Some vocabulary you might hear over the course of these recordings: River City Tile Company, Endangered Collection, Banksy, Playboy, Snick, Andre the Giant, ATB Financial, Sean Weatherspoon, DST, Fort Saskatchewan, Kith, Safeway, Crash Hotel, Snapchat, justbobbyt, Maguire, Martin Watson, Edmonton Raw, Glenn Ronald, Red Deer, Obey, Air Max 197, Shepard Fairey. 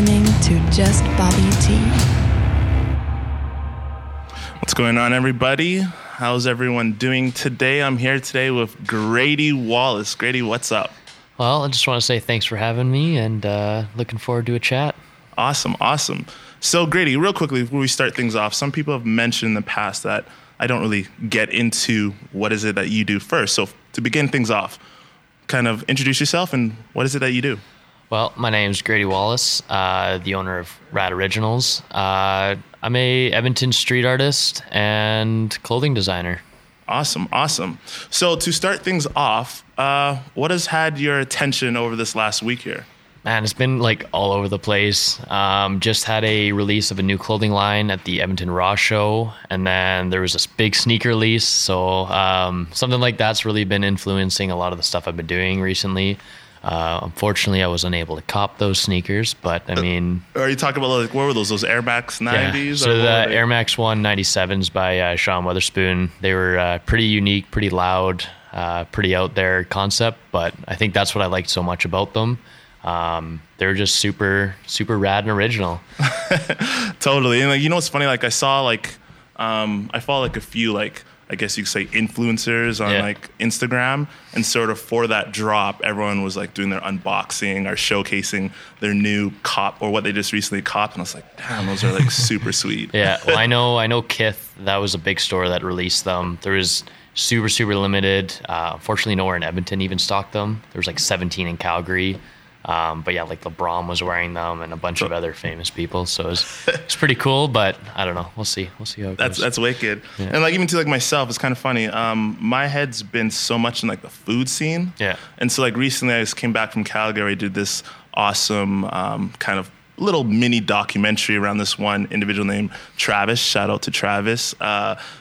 listening to Just Bobby T. What's going on, everybody? How's everyone doing today? I'm here today with Grady Wallace. Grady, what's up? Well, I just want to say thanks for having me and looking forward to a chat. Awesome. So, Grady, real quickly before we start things off, some people have mentioned in the past that I don't really get into what is it that you do first. So to begin things off, kind of introduce yourself and what is it that you do? Well, my name is Grady Wallace, the owner of Rad Originals. I'm a Edmonton street artist and clothing designer. Awesome. So to start things off, what has had your attention over this last week here? Man, it's been like all over the place. Just had a release of a new clothing line at the Edmonton Raw show. And then there was this big sneaker release. So something like that's really been influencing a lot of the stuff I've been doing recently. Unfortunately, I was unable to cop those sneakers, but I mean... Are you talking about, like, what were those Air Max 90s? Yeah. So the Air Max 197s by Sean Weatherspoon. They were pretty unique, pretty loud, pretty out there concept, but I think that's what I liked so much about them. They're just super, super rad and original. Totally. And, like, you know what's funny? Like, I saw, like, I follow, like, a few, like, I guess you could say influencers on like Instagram, and sort of for that drop, everyone was like doing their unboxing or showcasing their new cop or what they just recently copped. And I was like, damn, those are like super sweet. Yeah. Well, I know Kith, that was a big store that released them. There was super, super limited. Unfortunately, nowhere in Edmonton even stocked them. There was like 17 in Calgary. But yeah, like LeBron was wearing them and a bunch of other famous people. So it's pretty cool, but I don't know. We'll see how it goes. That's wicked. Yeah. And like even to like myself, it's kind of funny. My head's been so much in like the food scene. Yeah. And so like recently I just came back from Calgary, did this awesome kind of little mini documentary around this one individual named Travis. Shout out to Travis,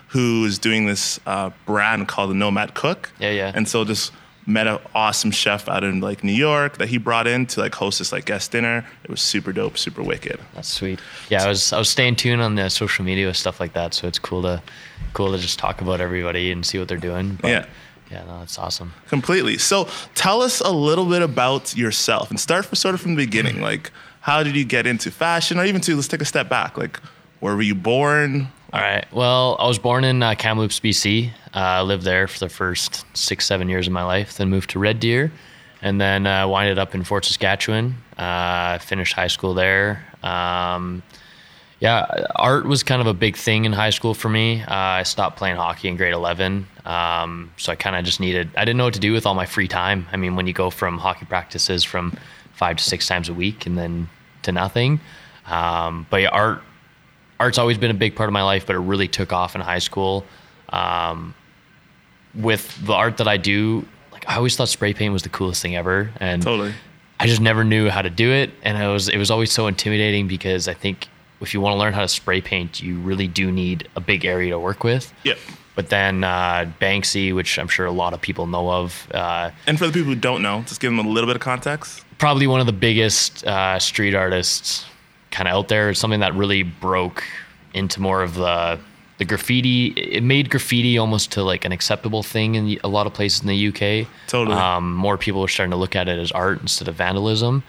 who is doing this brand called the Nomad Cook. Yeah. And so just met an awesome chef out in like New York that he brought in to like host this like guest dinner. It was super dope, super wicked. That's sweet. Yeah, I was staying tuned on the social media with stuff like that, so it's cool to just talk about everybody and see what they're doing. But yeah, no, that's awesome. Completely. So tell us a little bit about yourself and start sort of from the beginning. Like, how did you get into fashion, or even let's take a step back. Like, where were you born? All right. Well, I was born in Kamloops, BC. I lived there for the first 6-7 years of my life, then moved to Red Deer, and then winded up in Fort Saskatchewan. Finished high school there. Art was kind of a big thing in high school for me. I stopped playing hockey in grade 11, so I kind of just I didn't know what to do with all my free time. I mean, when you go from hockey practices from 5 to 6 times a week and then to nothing, but yeah, Art's always been a big part of my life, but it really took off in high school. With the art that I do, like I always thought spray paint was the coolest thing ever. And totally. I just never knew how to do it. And it was always so intimidating because I think if you want to learn how to spray paint, you really do need a big area to work with. Yep. But then Banksy, which I'm sure a lot of people know of. And for the people who don't know, just give them a little bit of context. Probably one of the biggest street artists kind of out there. It's something that really broke into more of the graffiti. It made graffiti almost to like an acceptable thing in a lot of places in the UK. Totally. More people were starting to look at it as art instead of vandalism.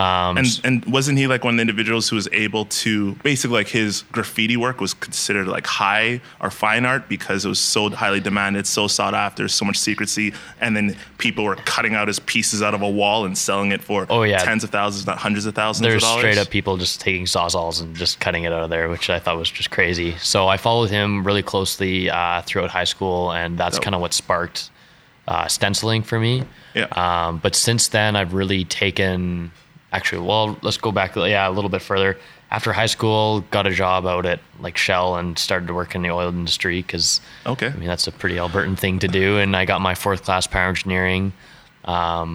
And wasn't he like one of the individuals who was able to basically like his graffiti work was considered like high or fine art because it was so highly demanded, so sought after, so much secrecy, and then people were cutting out his pieces out of a wall and selling it for tens of thousands, not hundreds of thousands of dollars. There's straight up people just taking sawzalls and just cutting it out of there, which I thought was just crazy. So I followed him really closely throughout high school, and that's kind of what sparked stenciling for me. Yeah. But since then, I've really taken... Actually, well, let's go back a little bit further. After high school, got a job out at like Shell and started to work in the oil industry because I mean, that's a pretty Albertan thing to do. And I got my 4th class power engineering. But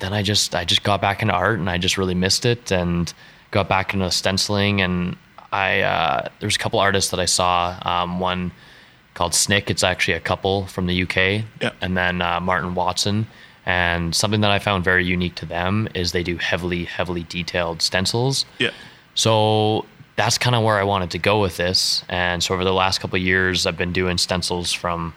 then I just got back into art and I just really missed it and got back into stenciling. And there was a couple artists that I saw, one called Snick. It's actually a couple from the UK. Yeah. And then Martin Watson. And something that I found very unique to them is they do heavily, heavily detailed stencils. Yeah. So that's kind of where I wanted to go with this. And so over the last couple of years, I've been doing stencils from...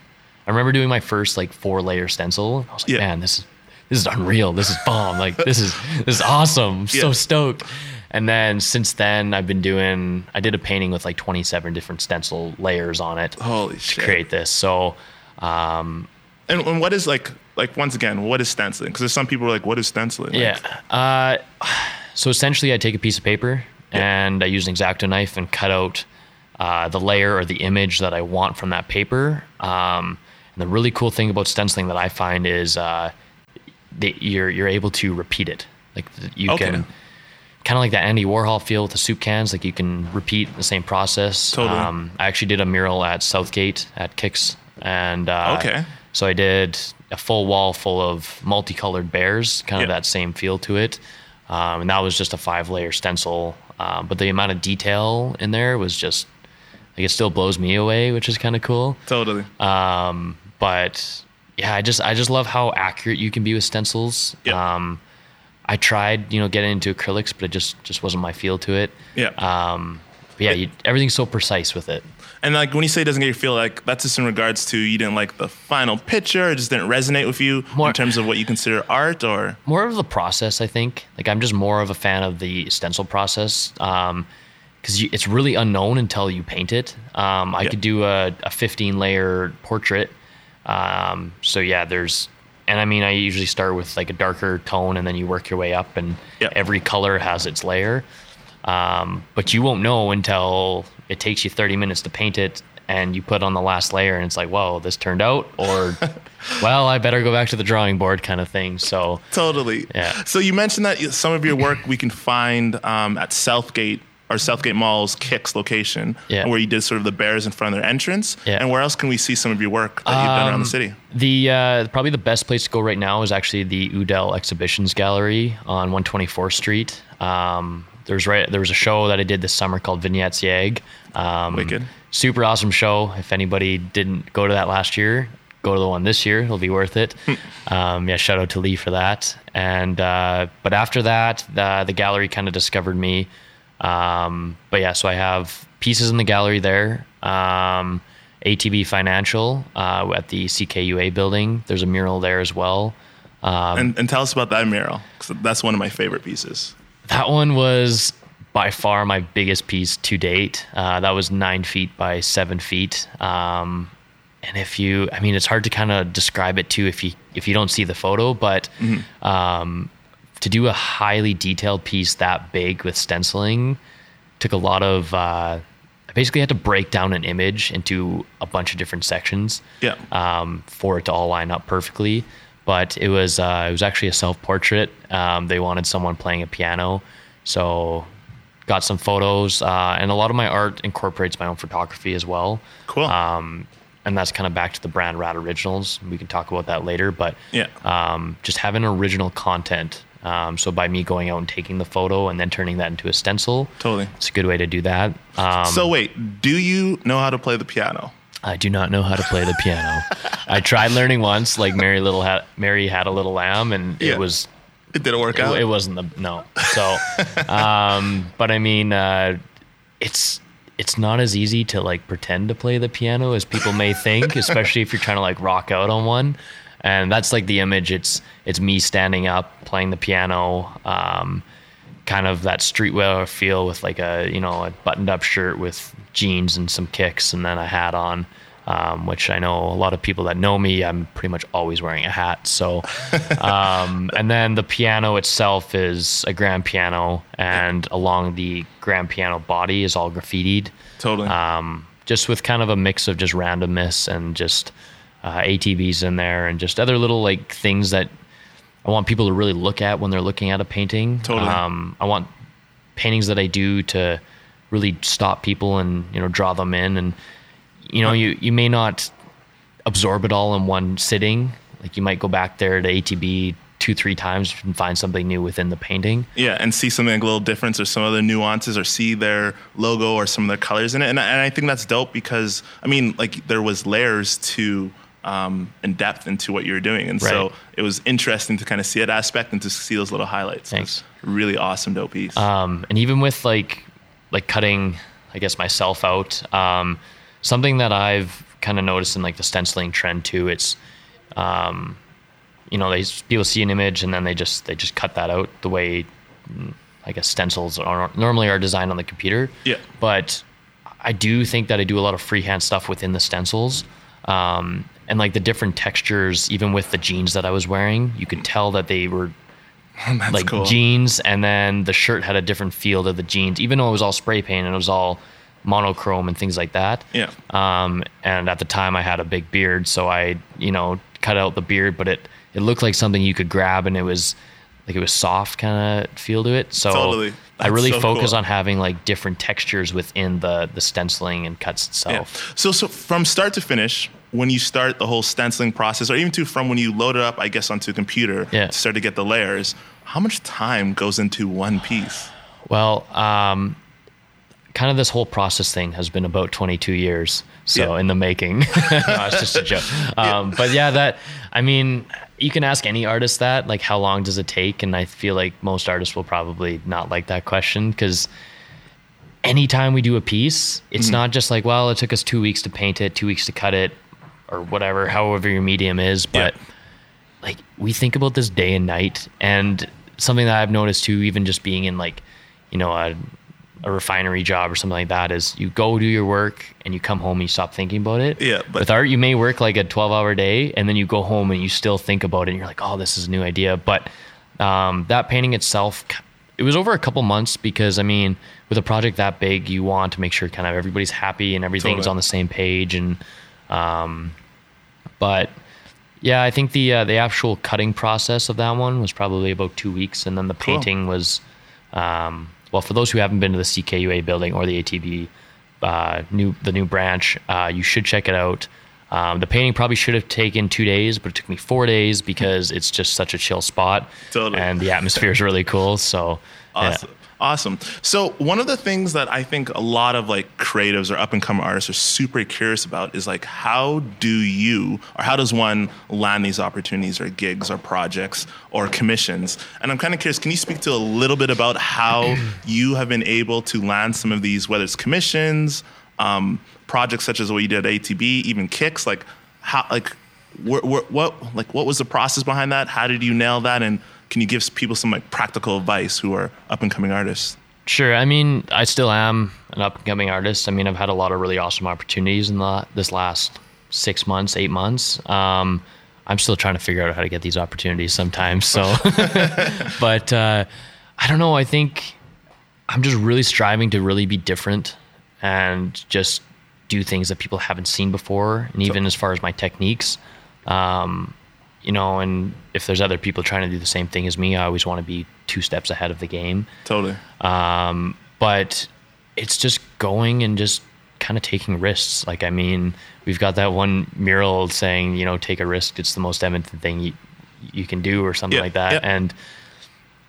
I remember doing my first like 4-layer stencil. I was like, man, this is unreal. This is bomb. Like, this is awesome. I'm so stoked. And then since then, I've been doing, I did a painting with like 27 different stencil layers on it. Holy shit. To create this. So, and what is like, once again, what is stenciling? Because there's some people who are like, what is stenciling? Like? Yeah. So essentially I take a piece of paper and I use an X-Acto knife and cut out, the layer or the image that I want from that paper. And the really cool thing about stenciling that I find is, that you're able to repeat it. Like you can, kind of like that Andy Warhol feel with the soup cans. Like you can repeat the same process. Totally. I actually did a mural at Southgate at Kicks, and so I did a full wall full of multicolored bears, kind of that same feel to it. And that was just a 5-layer stencil, but the amount of detail in there was just like it still blows me away, which is kind of cool. Totally. But yeah, I just love how accurate you can be with stencils. Yep. I tried, getting into acrylics, but it just wasn't my feel to it. Yeah. Everything's so precise with it. And like when you say it doesn't get your feel, like that's just in regards to you didn't like the final picture, it just didn't resonate with you more, in terms of what you consider art, or more of the process, I think. Like I'm just more of a fan of the stencil process, because it's really unknown until you paint it. I could do a 15-layer portrait. I usually start with like a darker tone and then you work your way up, and every color has its layer. But you won't know until it takes you 30 minutes to paint it and you put on the last layer and it's like, whoa, this turned out, or, well, I better go back to the drawing board kind of thing. So totally. Yeah. So you mentioned that some of your work we can find, at Southgate or Southgate Mall's Kicks location, where you did sort of the bears in front of their entrance. Yeah. And where else can we see some of your work that you've done around the city? Probably the best place to go right now is actually the Udell Exhibitions Gallery on 124th Street. There was a show that I did this summer called Vignettes. Wicked. Super awesome show. If anybody didn't go to that last year, go to the one this year. It'll be worth it. Shout out to Lee for that. And but after that, the gallery kind of discovered me. So I have pieces in the gallery there. ATB Financial at the CKUA building. There's a mural there as well. And tell us about that mural, because that's one of my favorite pieces. That one was by far my biggest piece to date. That was 9 feet by 7 feet. And it's hard to kind of describe it too if you don't see the photo, but to do a highly detailed piece that big with stenciling took a lot of, I basically had to break down an image into a bunch of different sections for it to all line up perfectly. But it was actually a self-portrait. They wanted someone playing a piano. So got some photos, and a lot of my art incorporates my own photography as well. Cool. And that's kind of back to the brand Rad Originals. We can talk about that later, but just having original content. So by me going out and taking the photo and then turning that into a stencil, totally, it's a good way to do that. So wait, do you know how to play the piano? I do not know how to play the piano. I tried learning once, like Mary had a little lamb, and it didn't work out. It wasn't no. So, but I mean, it's not as easy to like pretend to play the piano as people may think, especially if you're trying to like rock out on one. And that's like the image. It's me standing up, playing the piano, kind of that streetwear feel with like a buttoned up shirt with jeans and some kicks and then a hat on, which I know a lot of people that know me, I'm pretty much always wearing a hat. So, and then the piano itself is a grand piano, and along the grand piano body is all graffitied. Totally. Just with kind of a mix of just randomness and just, ATVs in there and just other little like things that I want people to really look at when they're looking at a painting. Totally. I want paintings that I do to really stop people and, draw them in, and, you may not absorb it all in one sitting. Like you might go back there to ATB 2-3 times and find something new within the painting. Yeah. And see something a little different or some other nuances, or see their logo or some of their colors in it. And I think that's dope because there was layers to, in depth into what you were doing. And so it was interesting to kind of see that aspect and to see those little highlights. Thanks. Really awesome, dope piece. And even with like cutting, I guess, myself out, something that I've kind of noticed in like the stenciling trend too, it's, people see an image and then they just cut that out the way, I guess stencils are normally are designed on the computer. Yeah. But I do think that I do a lot of freehand stuff within the stencils. And like the different textures, even with the jeans that I was wearing, you could tell that they were like cool. jeans, and then the shirt had a different feel to the jeans, even though it was all spray paint and it was all monochrome and things like that. Yeah. And at the time I had a big beard, so I, you know, cut out the beard, but it looked like something you could grab, and it was like, it was soft kind of feel to it. So totally. I really focus on having like different textures within the stenciling and cuts itself. Yeah. So from start to finish, when you start the whole stenciling process, or even from when you load it up, I guess, onto a computer, yeah. to start to get the layers, how much time goes into one piece? Well, kind of this whole process thing has been about 22 years. So yeah. in the making, no, it's just a joke. Yeah. But yeah, you can ask any artist that, like, how long does it take? And I feel like most artists will probably not like that question, because anytime we do a piece, it's mm-hmm. not just like, well, it took us 2 weeks to paint it, 2 weeks to cut it, or whatever, however your medium is. But yeah. like, we think about this day and night. And something that I've noticed too, even just being in like, you know, a refinery job or something like that, is you go do your work and you come home and you stop thinking about it. Yeah. But with art, you may work like a 12-hour day, and then you go home and you still think about it, and you're like, oh, this is a new idea. But that painting itself, it was over a couple months, because I mean, with a project that big, you want to make sure kind of everybody's happy and everything's totally. On the same page. And but yeah, I think the actual cutting process of that one was probably about 2 weeks, and then the painting cool. was well, for those who haven't been to the CKUA building or the ATB, the new branch, you should check it out. The painting probably should have taken 2 days, but it took me 4 days, because it's just such a chill spot. Totally. And the atmosphere is really cool. So awesome. Yeah. Awesome. So one of the things that I think a lot of like creatives or up-and-coming artists are super curious about is like, how does one land these opportunities or gigs or projects or commissions? And I'm kind of curious, can you speak to a little bit about how you have been able to land some of these, whether it's commissions, projects such as what you did at ATB, even kicks, like how, like what was the process behind that? How did you nail that? And can you give people some like practical advice who are up and coming artists? Sure. I mean, I still am an up and coming artist. I mean, I've had a lot of really awesome opportunities in this last 6 months, 8 months. I'm still trying to figure out how to get these opportunities sometimes. So, but I don't know. I think I'm just really striving to really be different and just do things that people haven't seen before. And even as far as my techniques, you know, and if there's other people trying to do the same thing as me, I always want to be 2 steps ahead of the game. Totally. But it's just going and just kind of taking risks. Like, I mean, we've got that one mural saying, you know, take a risk. It's the most Edmonton thing you can do, or something like that. Yeah. And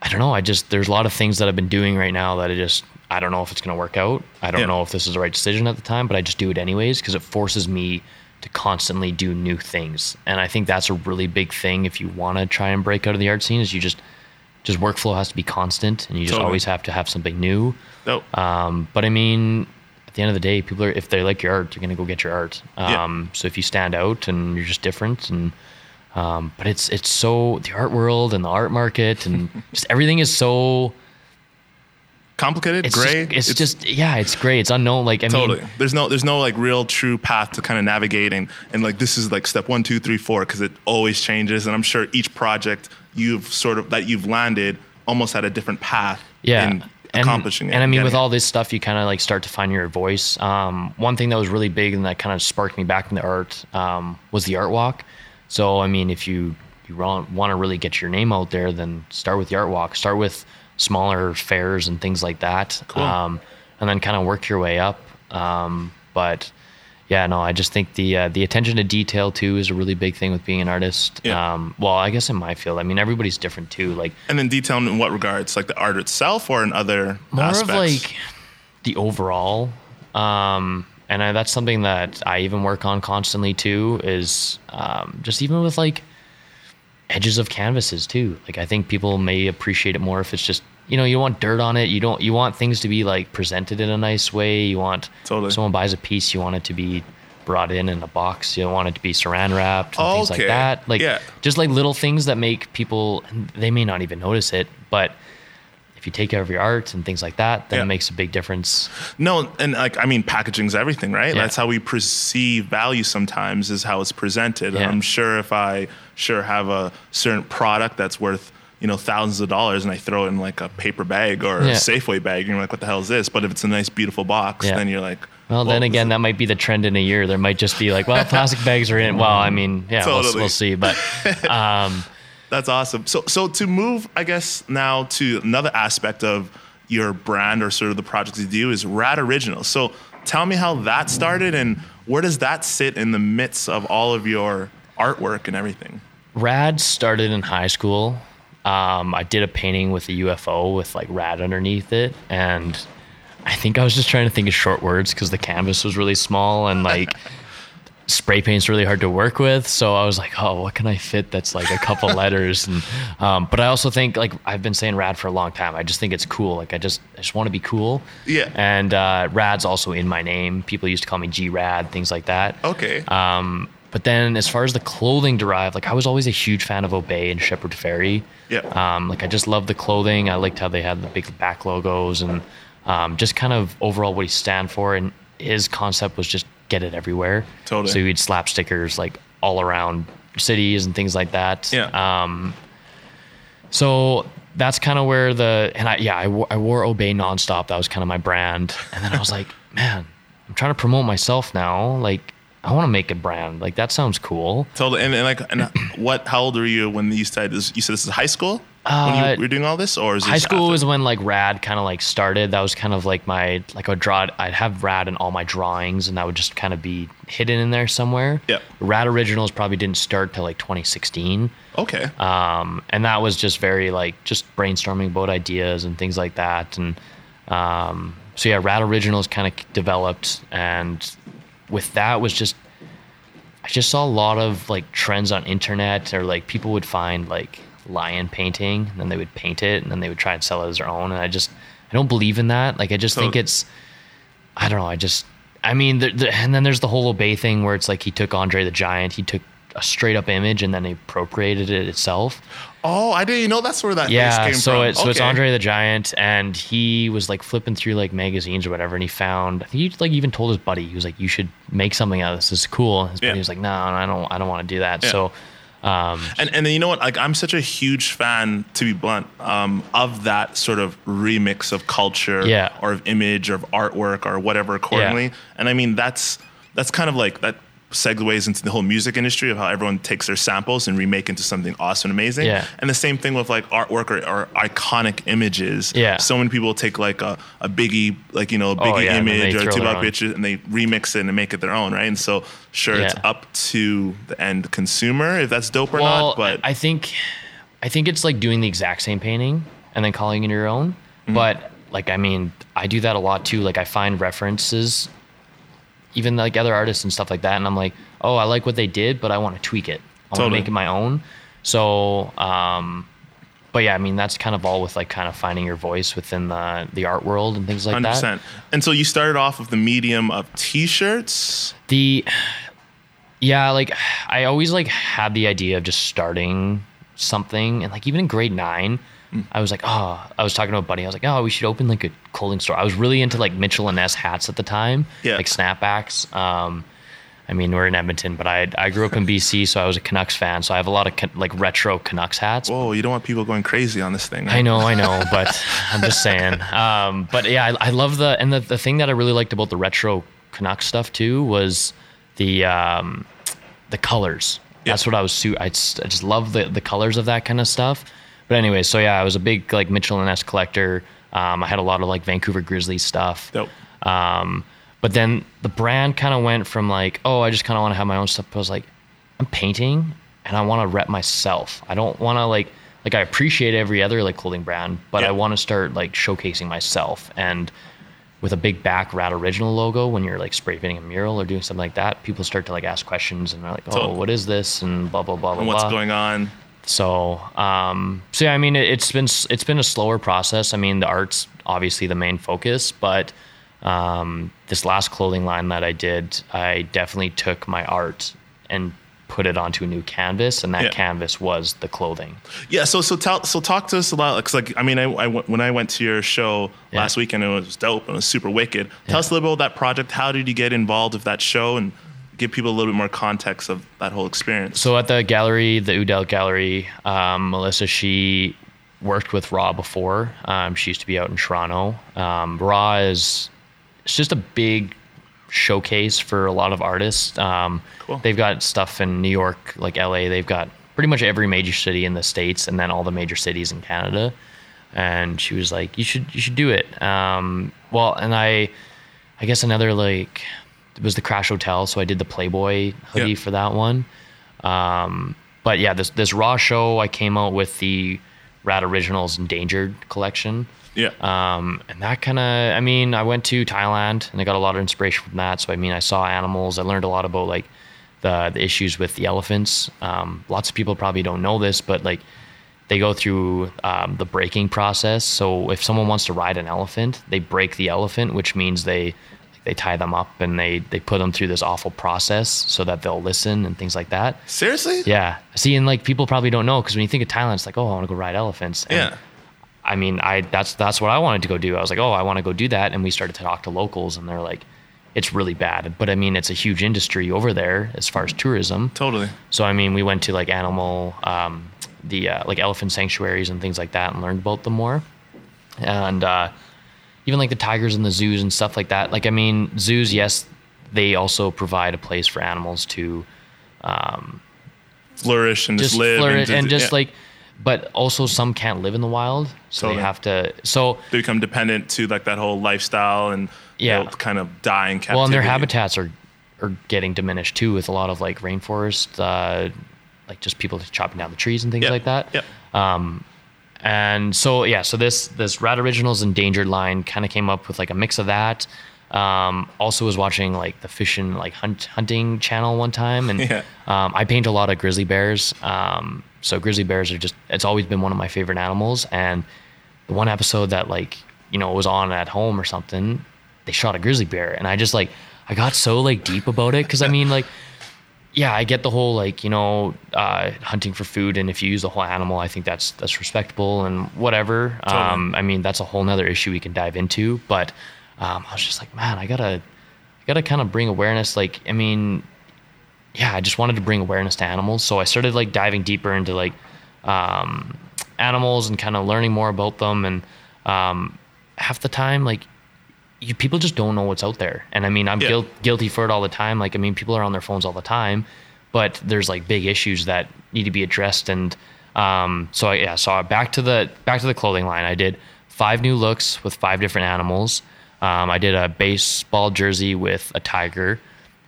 I don't know. There's a lot of things that I've been doing right now that I don't know if it's going to work out. I don't know if this is the right decision at the time, but I just do it anyways, because it forces me to constantly do new things. And I think that's a really big thing if you want to try and break out of the art scene, is you just workflow has to be constant, and you just always have to have something new. Nope. But I mean, at the end of the day, people if they like your art, you're going to go get your art. So if you stand out and you're just different, and but it's so, the art world and the art market and just everything is so complicated, it's gray. It's gray. It's unknown. Like, I mean, there's no like real true path to kind of navigate and like, this is like step 1, 2, 3, 4, because it always changes. And I'm sure each project you've landed almost had a different path in accomplishing it. And I mean, with all this stuff, you kind of like start to find your voice. One thing that was really big and that kind of sparked me back into art was the art walk. So, I mean, if you want to really get your name out there, then start with the art walk. Start with smaller fairs and things like that. Cool. And then kind of work your way up. But yeah, no, I just think the attention to detail too is a really big thing with being an artist. Yeah. Well, I guess in my field, I mean, everybody's different too. Like, and then detail in what regards? Like the art itself or in other aspects? More of like the overall. And that's something that I even work on constantly too, is just even with like edges of canvases too. Like, I think people may appreciate it more if it's just, you know, you want dirt on it. You want things to be like presented in a nice way. You want, if someone buys a piece, you want it to be brought in a box. You don't want it to be saran wrapped and things like that. Like, just like little things that make people, and they may not even notice it, but if you take care of your art and things like that, then it makes a big difference. No, and like, I mean, packaging's everything, right? Yeah. That's how we perceive value sometimes, is how it's presented. Yeah. I'm sure if I have a certain product that's worth, you know, thousands of dollars, and I throw it in like a paper bag or a Safeway bag, and you're like, what the hell is this? But if it's a nice, beautiful box, then you're like, well, then again, that might be the trend in a year. There might just be like, well, plastic bags are in. Well, I mean, yeah, totally. We'll see. But that's awesome. So to move, I guess, now to another aspect of your brand or sort of the projects you do is Rad Originals. So tell me how that started and where does that sit in the midst of all of your artwork and everything? Rad started in high school. I did a painting with a UFO with like Rad underneath it, and I think I was just trying to think of short words because the canvas was really small and like spray paint's really hard to work with. So I was like, oh, what can I fit that's like a couple letters? And but I also think, like, I've been saying Rad for a long time. I just think it's cool. Like I just want to be cool. Yeah. And Rad's also in my name. People used to call me G Rad, things like that. Okay. But then as far as the clothing derived, like I was always a huge fan of Obey and Shepard Fairey. Yeah. Like I just loved the clothing. I liked how they had the big back logos and just kind of overall what he stand for, and his concept was just get it everywhere. Totally. So he'd slap stickers like all around cities and things like that. Yeah. So that's kind of where I wore Obey nonstop. That was kind of my brand. And then I was like, man, I'm trying to promote myself now. Like I want to make a brand. Like that sounds cool. Totally. And how old were you when you said this? You said this is high school? When you were doing all this, or is this high school after? Was when like Rad kind of like started. That was kind of like my, like I'd have Rad in all my drawings, and that would just kind of be hidden in there somewhere. Yeah. Rad Originals probably didn't start till like 2016. Okay. And that was just very like just brainstorming about ideas and things like that. And so yeah, Rad Originals kind of developed, and with that was just, I just saw a lot of like trends on internet, or like people would find like lion painting, and then they would paint it, and then they would try and sell it as their own. And I don't believe in that. Like, I just think it's, I don't know. And then there's the whole Obey thing where it's like, he took Andre the Giant, he took a straight up image, and then he appropriated it itself. Oh, I didn't know that's where that came from. Yeah, so it's Andre the Giant, and he was like flipping through like magazines or whatever, and he found, I think he like even told his buddy, he was like, you should make something out of this. This is cool. And his buddy was like, no, I don't want to do that. Yeah. So and then, you know what, like I'm such a huge fan, to be blunt, of that sort of remix of culture or of image or of artwork or whatever accordingly. Yeah. And I mean, that's kind of like, that segues into the whole music industry of how everyone takes their samples and remake into something awesome and amazing. Yeah. And the same thing with like artwork or iconic images. Yeah. So many people take like a Biggie, like, you know, image or Tupac bitches, and they remix it and make it their own, right? And so it's up to the end consumer if that's dope or not. But I think it's like doing the exact same painting and then calling it your own. Mm-hmm. But like, I mean, I do that a lot too. Like I find references, even like other artists and stuff like that, and I'm like, oh, I like what they did, but I want to tweak it. I want to make it my own. So, but yeah, I mean, that's kind of all with like kind of finding your voice within the art world and things like 100%. That. And so you started off with the medium of t-shirts? Like I always like had the idea of just starting something, and like even in grade 9, I was like, I was talking to a buddy. I was like, we should open like a clothing store. I was really into like Mitchell & Ness hats at the time, like snapbacks. I mean, we're in Edmonton, but I grew up in BC, so I was a Canucks fan. So I have a lot of like retro Canucks hats. Whoa, you don't want people going crazy on this thing. Right? I know, but I'm just saying. But yeah, I love the thing that I really liked about the retro Canucks stuff too was the colors. Yeah. That's what I just love the colors of that kind of stuff. But anyway, so yeah, I was a big like Mitchell & Ness collector. I had a lot of like Vancouver Grizzlies stuff. Dope. But then the brand kind of went from like, I just kind of want to have my own stuff. But I was like, I'm painting and I want to rep myself. I don't want to like I appreciate every other like clothing brand, but I want to start like showcasing myself. And with a big back Rad Original logo, when you're like spray painting a mural or doing something like that, people start to like ask questions and they're like, what is this? And blah, blah, blah, blah, and what's going on? So, yeah, I mean, it's been a slower process. I mean, the art's obviously the main focus, but, this last clothing line that I did, I definitely took my art and put it onto a new canvas, and that canvas was the clothing. Yeah. So talk to us about, because when I went to your show last weekend, it was dope and it was super wicked. Tell us a little bit about that project. How did you get involved with that show, and give people a little bit more context of that whole experience? So at the gallery, the Udell Gallery, Melissa, she worked with Raw before. She used to be out in Toronto. Raw it's just a big showcase for a lot of artists. Cool. They've got stuff in New York, like LA. They've got pretty much every major city in the States, and then all the major cities in Canada. And she was like, you should do it. And I guess another, like, it was the Crash Hotel. So I did the Playboy hoodie for that one. But yeah, this Raw show, I came out with the Rad Originals Endangered Collection. Yeah. And that kind of, I went to Thailand and I got a lot of inspiration from that. So, I saw animals. I learned a lot about like the issues with the elephants. Lots of people probably don't know this, but like they go through the breaking process. So if someone wants to ride an elephant, they break the elephant, which means they tie them up and they put them through this awful process so that they'll listen and things like that. Seriously? Yeah. See, and like people probably don't know, because when you think of Thailand, it's like, oh, I want to go ride elephants. And that's what I wanted to go do. I was like, oh, I want to go do that. And we started to talk to locals, and they're like, it's really bad. But it's a huge industry over there as far as tourism. Totally. So, we went to like animal, like elephant sanctuaries and things like that, and learned about them more. And even like the tigers in the zoos and stuff like that. Like, zoos, yes, they also provide a place for animals to flourish and just live. But also some can't live in the wild, so they have to. So they become dependent to like that whole lifestyle, and they'll kind of die in captivity. Well, and their habitats are getting diminished too, with a lot of like rainforest, like just people chopping down the trees and things like that. Yep. And so this Rad Originals Endangered line kind of came up with like a mix of that. Also was watching like the fish and like hunting channel one time, and I paint a lot of grizzly bears. So grizzly bears are it's always been one of my favorite animals. And the one episode that was on at home or something, they shot a grizzly bear. And I just I got so deep about it. Cause I get the whole hunting for food. And if you use the whole animal, I think that's respectable and whatever. Totally. That's a whole nother issue we can dive into. But, I was just like, man, I gotta kind of bring awareness. I just wanted to bring awareness to animals. So I started diving deeper into animals and kind of learning more about them. And half the time, people just don't know what's out there. And I'm guilty for it all the time. People are on their phones all the time, but there's big issues that need to be addressed. And so back to the clothing line. I did 5 new looks with 5 different animals. I did a baseball jersey with a tiger,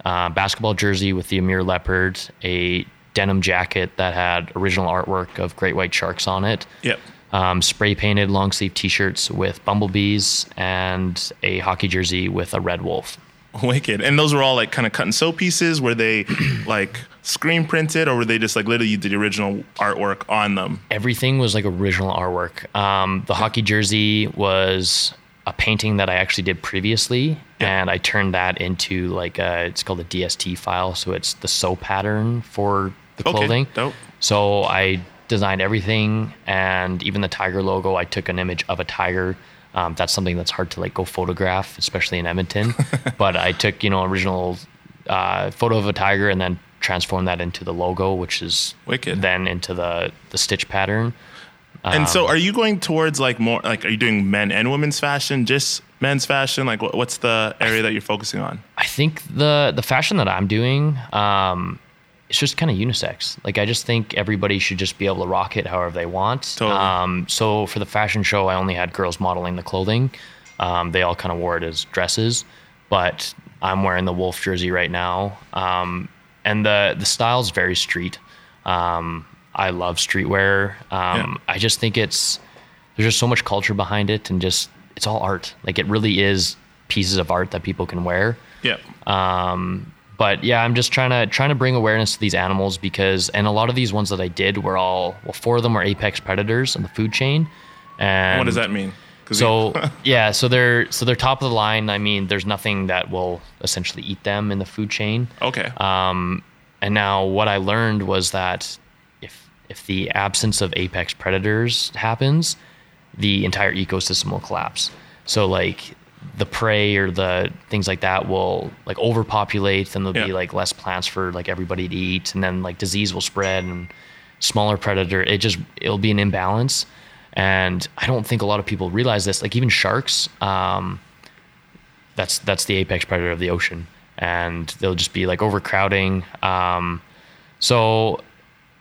basketball jersey with the Amur leopard, a denim jacket that had original artwork of great white sharks on it. Yep. Spray painted long sleeve t-shirts with bumblebees, and a hockey jersey with a red wolf. Wicked. And those were all kind of cut and sew pieces. Were they screen printed, or were they just literally you did the original artwork on them? Everything was original artwork. The hockey jersey was a painting that I actually did previously, and I turned that into it's called a DST file, so it's the sew pattern for the clothing. Dope. So I designed everything, and even the tiger logo, I took an image of a tiger. That's something that's hard to go photograph, especially in Edmonton. But I took original photo of a tiger, and then transformed that into the logo, which is wicked. Then into the stitch pattern. And so are you going towards more, are you doing men and women's fashion, just men's fashion? What's the area that you're focusing on? I think the fashion that I'm doing, it's just kind of unisex. I just think everybody should just be able to rock it however they want. Totally. So for the fashion show, I only had girls modeling the clothing. They all kind of wore it as dresses, but I'm wearing the wolf jersey right now. And the style's very street. I love streetwear. I just think there's just so much culture behind it, and just, it's all art. It really is pieces of art that people can wear. Yeah. I'm just trying to bring awareness to these animals, and a lot of these ones that I did were all, 4 of them are apex predators in the food chain. And what does that mean? So they're top of the line. There's nothing that will essentially eat them in the food chain. Okay. And now what I learned was that if the absence of apex predators happens, the entire ecosystem will collapse. So like the prey or the things like that will like overpopulate, and there'll be like less plants for like everybody to eat, and then like disease will spread and smaller predator. It'll be an imbalance. And I don't think a lot of people realize this. Like even sharks, that's the apex predator of the ocean, and they'll just be like overcrowding. So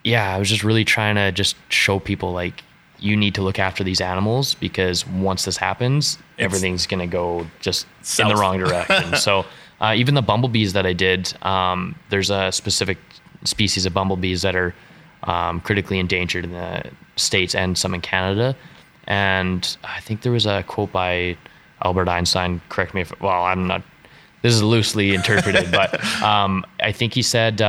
yeah, I was just really trying to just show people like, you need to look after these animals, because once this happens, everything's going to go just in the wrong direction. So even the bumblebees that I did, there's a specific species of bumblebees that are critically endangered in the States and some in Canada. And I think there was a quote by Albert Einstein, correct me if, well, I'm not, this is loosely interpreted, but I think he said,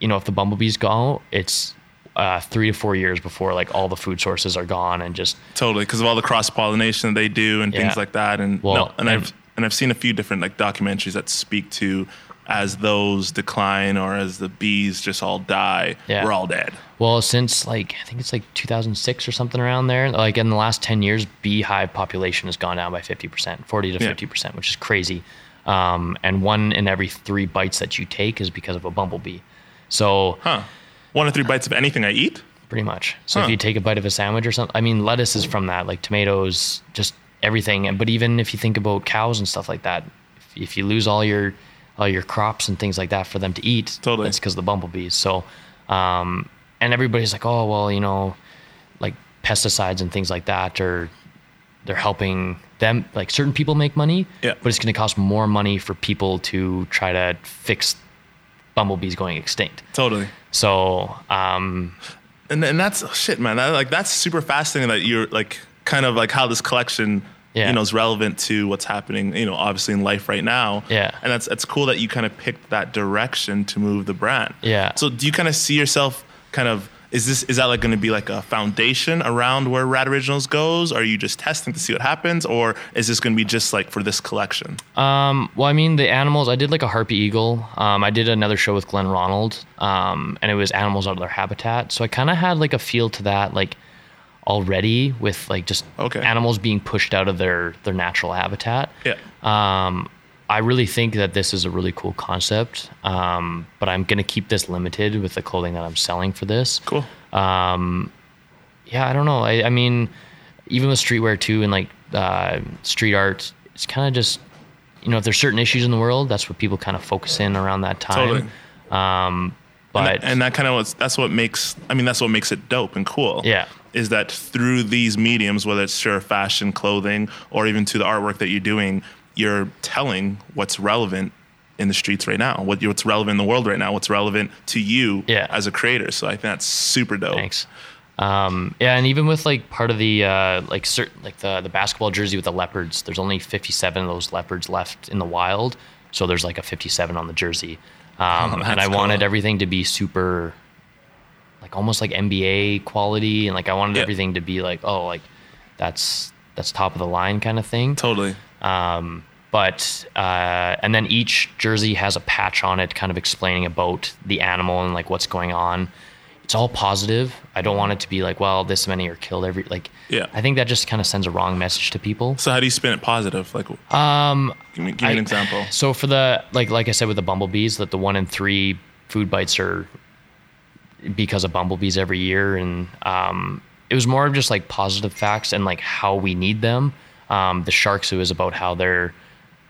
you know, if the bumblebees go, it's 3 to 4 years before like all the food sources are gone, and just totally, because of all the cross pollination they do and things like that. And well, I've seen a few different like documentaries that speak to as those decline, or as the bees just all die, we're all dead. Well, since like I think it's like 2006 or something around there, like in the last 10 years, beehive population has gone down by 50%, 40 to 50%, which is crazy. And 1 in every 3 bites that you take is because of a bumblebee. So. Huh. 1 or 3 bites of anything I eat? Pretty much. So if you take a bite of a sandwich or something, I mean, lettuce is from that, like tomatoes, just everything. And but even if you think about cows and stuff like that, if you lose all your crops and things like that for them to eat, it's because of the bumblebees. So, and everybody's like, oh, well, you know, like pesticides and things like that, or they're helping them, like certain people make money, but it's going to cost more money for people to try to fix bumblebees going extinct. Totally. So, and that's shit, man. That's super fascinating that you're like, kind of like how this collection, you know, is relevant to what's happening, you know, obviously in life right now. Yeah. And that's cool that you kind of picked that direction to move the brand. Yeah. So do you kind of see yourself kind of, is that like going to be like a foundation around where Rad Originals goes? Are you just testing to see what happens, or is this going to be just like for this collection? Well, I mean, the animals, I did like a harpy eagle. I did another show with Glenn Ronald, and it was animals out of their habitat. So I kind of had like a feel to that, like already with like just animals being pushed out of their natural habitat. Yeah. I really think that this is a really cool concept, but I'm going to keep this limited with the clothing that I'm selling for this. Cool. Yeah, I don't know. I mean, even with streetwear too, and like street art, it's kind of just, you know, if there's certain issues in the world, that's what people kind of focus in around that time. Totally. But that's what makes it dope and cool. Yeah. Is that through these mediums, whether it's sure fashion, clothing, or even to the artwork that you're doing, you're telling what's relevant in the streets right now, what's relevant in the world right now, what's relevant to you as a creator. So I think that's super dope. Thanks. Yeah, and even with like part of the the basketball jersey with the leopards, there's only 57 of those leopards left in the wild, so there's like a 57 on the jersey. And I wanted everything to be super, like almost like NBA quality, and like I wanted everything to be like, oh, like that's top of the line kind of thing. Totally. And then each jersey has a patch on it kind of explaining about the animal and like what's going on. It's all positive. I don't want it to be like, well, this many are killed every, like, I think that just kind of sends a wrong message to people. So how do you spin it positive? Like, give me an example. So for the, like I said, with the bumblebees, that the 1 in 3 food bites are because of bumblebees every year. And, it was more of just like positive facts and like how we need them. The sharks, it was about how they're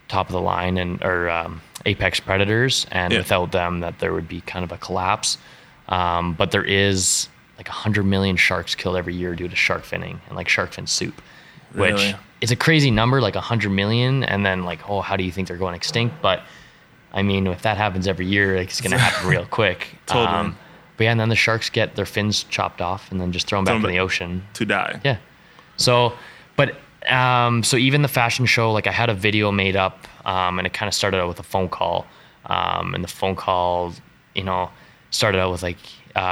top of the line or apex predators, and without them, that there would be kind of a collapse. But there is like 100 million sharks killed every year due to shark finning and like shark fin soup, which is a crazy number, like 100 million. And then like, oh, how do you think they're going extinct? But I mean, if that happens every year, like, it's going to happen real quick. Totally. But yeah, and then the sharks get their fins chopped off and then just thrown back in the ocean to die. Yeah. So, but. So even the fashion show, like I had a video made up, and it kind of started out with a phone call, and the phone call, you know, started out with like, or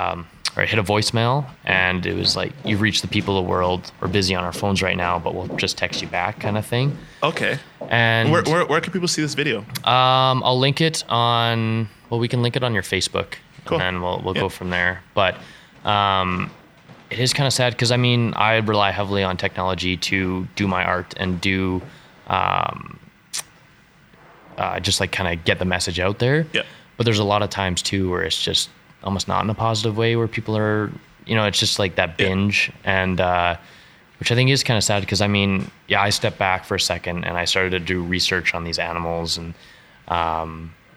I hit a voicemail, and it was like, you've reached the people of the world. We're busy on our phones right now, but we'll just text you back kind of thing. Okay. And where can people see this video? I'll link it on Well, we can link it on your Facebook, cool. and then we'll go from there. But it is kind of sad because, I mean, I rely heavily on technology to do my art and do just like kind of get the message out there. Yeah. But there's a lot of times too where it's just almost not in a positive way, where people are, you know, it's just like that binge, and which I think is kind of sad because, I mean, I stepped back for a second and I started to do research on these animals and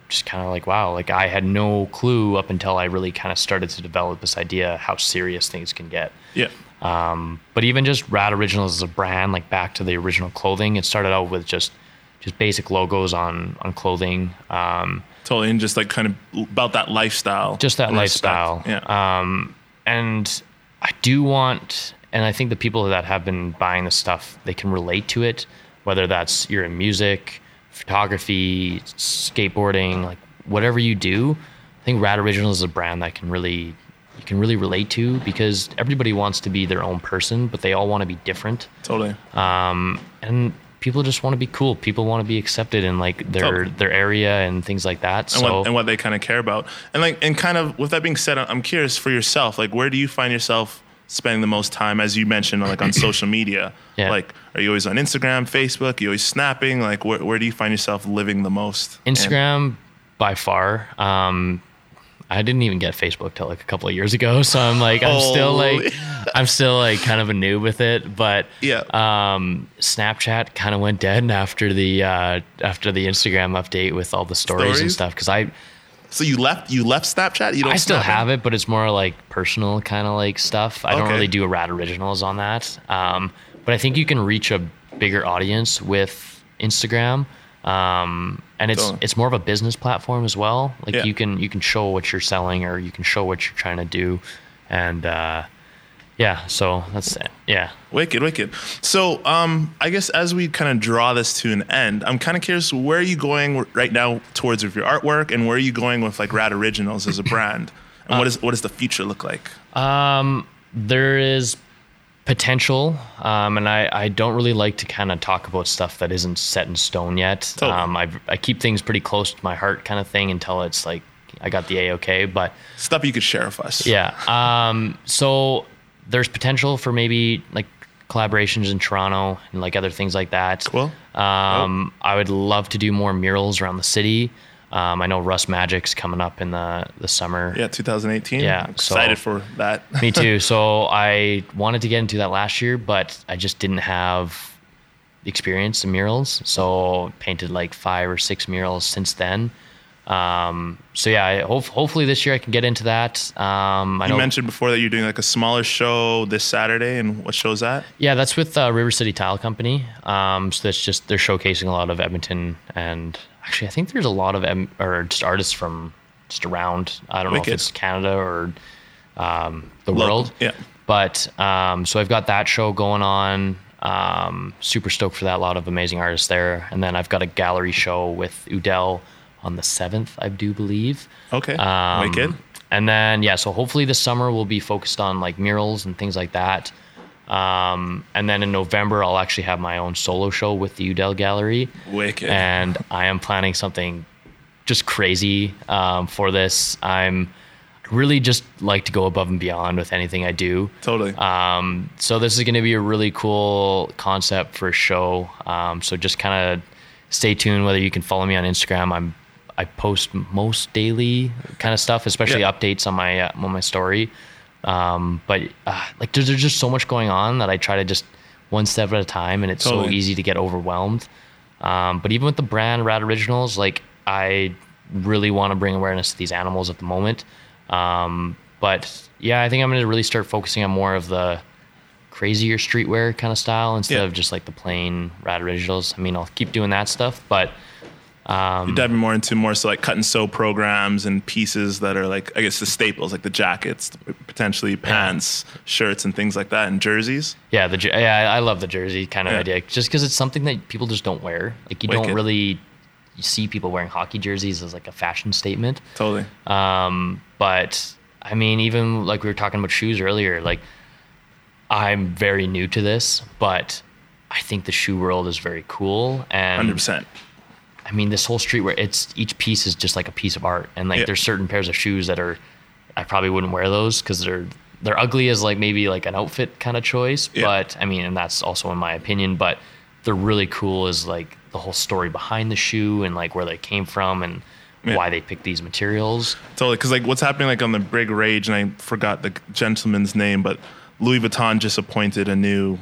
just kind of like, wow, like I had no clue up until I really kind of started to develop this idea how serious things can get. Yeah. But even just Rad Originals as a brand, like back to the original clothing, it started out with just basic logos on clothing. Totally. And just like kind of about that lifestyle. Just that lifestyle. Respect. Yeah. And I do want, and I think the people that have been buying this stuff, they can relate to it, whether that's you're in music, photography, skateboarding, like whatever you do. I think Rad Originals is a brand that can really, you can really relate to, because everybody wants to be their own person, but they all want to be different. Totally. And people just want to be cool. People want to be accepted in like their area and things like that. So and what they kind of care about. And like, and kind of with that being said, I'm curious for yourself, like where do you find yourself spending the most time, as you mentioned, like on social media? Yeah. Like, are you always on Instagram, Facebook? Are you always snapping? Like, where do you find yourself living the most? Instagram, by far. I didn't even get Facebook till like a couple of years ago, so I'm like, I'm still like kind of a noob with it. But yeah, Snapchat kind of went dead after the Instagram update with all the stories and stuff. Because so you left Snapchat. I still have it, but it's more like personal kind of like stuff. I don't really do a Rad Originals on that. But I think you can reach a bigger audience with Instagram. And it's more of a business platform as well. Like you can show what you're selling, or you can show what you're trying to do. And, so that's it. Yeah. Wicked. So, I guess as we kind of draw this to an end, I'm kind of curious, where are you going right now towards with your artwork, and where are you going with like Rad Originals as a brand, and what does the future look like? There is potential, and I don't really like to kind of talk about stuff that isn't set in stone yet. Totally. I keep things pretty close to my heart kind of thing until it's like I got the A-OK, but... Stuff you could share with us. Yeah. So there's potential for maybe like collaborations in Toronto and like other things like that. Cool. I would love to do more murals around the city. I know Russ Magic's coming up in the summer. Yeah, 2018. Yeah. I'm excited for that. Me too. So I wanted to get into that last year, but I just didn't have experience in murals. So painted like 5 or 6 murals since then. Hopefully this year I can get into that. You mentioned before that you're doing like a smaller show this Saturday, and what show's that? Yeah, that's with River City Tile Company. So that's just, they're showcasing a lot of Edmonton, and actually I think there's a lot of just artists from just around, I don't know if it's Canada or the world. Yeah. But so I've got that show going on. Super stoked for that. A lot of amazing artists there. And then I've got a gallery show with Udell on the 7th, I do believe. Okay. Wicked. And then, so hopefully this summer we'll be focused on like murals and things like that. And then in November, I'll actually have my own solo show with the Udell Gallery. Wicked. And I am planning something just crazy for this. I'm really just like to go above and beyond with anything I do. Totally. So this is going to be a really cool concept for a show. So just kind of stay tuned, whether you can follow me on Instagram. I post most daily kind of stuff, especially updates on my story. But there's just so much going on that I try to just one step at a time, and it's so easy to get overwhelmed. But even with the brand Rad Originals, like I really want to bring awareness to these animals at the moment. I think I'm going to really start focusing on more of the crazier streetwear kind of style instead of just like the plain Rad Originals. I mean, I'll keep doing that stuff, but... you're diving more into so like cut and sew programs and pieces that are like, I guess, the staples, like the jackets, potentially pants, shirts and things like that, and jerseys. Yeah, I love the jersey kind of idea, just because it's something that people just don't wear. Like you don't really see people wearing hockey jerseys as like a fashion statement. Totally. But I mean, even like we were talking about shoes earlier, like I'm very new to this, but I think the shoe world is very cool, and 100%. I mean, this whole streetwear, it's each piece is just like a piece of art. And like, there's certain pairs of shoes that are, I probably wouldn't wear those because they're ugly as like maybe like an outfit kind of choice. Yeah. But I mean, and that's also in my opinion, but they're really cool is like the whole story behind the shoe and like where they came from and why they picked these materials. Totally. Cause like what's happening like on the Big Rage, and I forgot the gentleman's name, but Louis Vuitton just appointed a new,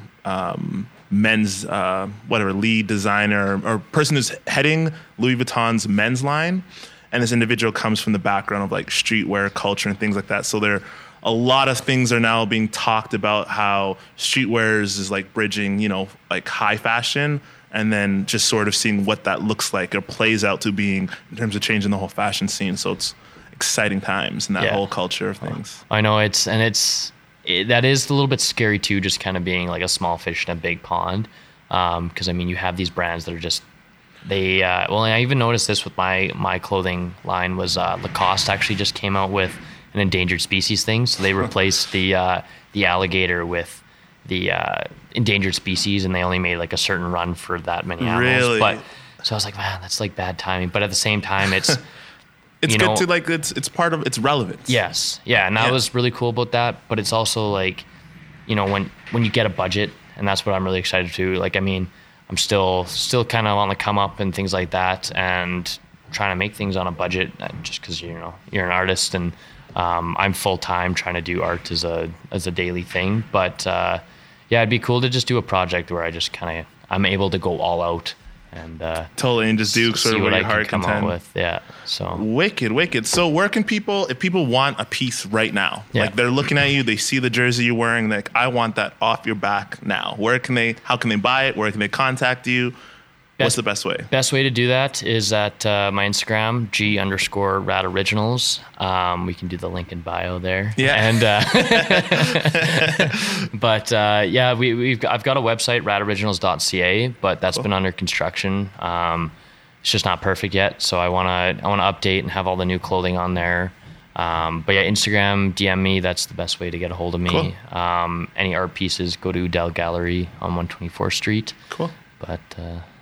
men's lead designer or person who's heading Louis Vuitton's men's line, and this individual comes from the background of like streetwear culture and things like that. So there, a lot of things are now being talked about how streetwear is like bridging, you know, like high fashion, and then just sort of seeing what that looks like or plays out to being in terms of changing the whole fashion scene. So it's exciting times in that whole culture of things. I know that is a little bit scary too, just kind of being like a small fish in a big pond. Because I mean, you have these brands that are just I even noticed this with my clothing line was Lacoste actually just came out with an endangered species thing. So they replaced the alligator with the endangered species, and they only made like a certain run for that many animals. Really? But so I was like, man, that's like bad timing. But at the same time, it's it's part of its relevance. Yes. Yeah. And that was really cool about that. But it's also like, you know, when you get a budget, and that's what I'm really excited to. Like, I mean, I'm still kind of on the come up and things like that, and trying to make things on a budget just because, you know, you're an artist, and I'm full time trying to do art as a daily thing. But it'd be cool to just do a project where I just kind of, I'm able to go all out. And totally, and just do sort of what your heart can come up with. Yeah. So wicked. So where can people, if people want a piece right now, like they're looking at you, they see the jersey you're wearing, like I want that off your back now. Where can they? How can they buy it? Where can they contact you? What's the best way? Best way to do that is at my Instagram, G_Rad Originals. We can do the link in bio there. Yeah. And I've got a website, radoriginals.ca, but that's been under construction. It's just not perfect yet, so I want to update and have all the new clothing on there. Instagram, DM me. That's the best way to get a hold of me. Cool. Any art pieces, go to Udell Gallery on 124th Street. Cool. But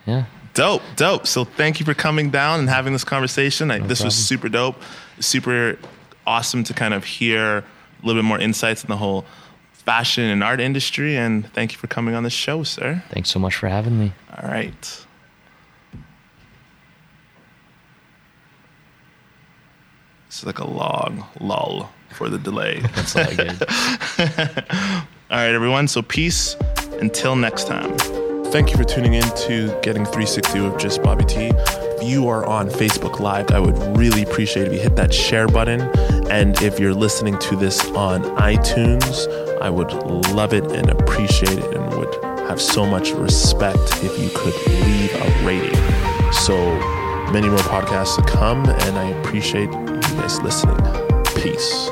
yeah. Dope. So thank you for coming down and having this conversation. This was super dope, super awesome to kind of hear a little bit more insights in the whole fashion and art industry. And thank you for coming on the show, sir. Thanks so much for having me. All right. This is like a long lull for the delay. That's all I get. All right, everyone. So peace. Until next time. Thank you for tuning in to Getting 360 with Just Bobby T. If you are on Facebook Live, I would really appreciate if you hit that share button. And if you're listening to this on iTunes, I would love it and appreciate it and would have so much respect if you could leave a rating. So many more podcasts to come, and I appreciate you guys listening. Peace.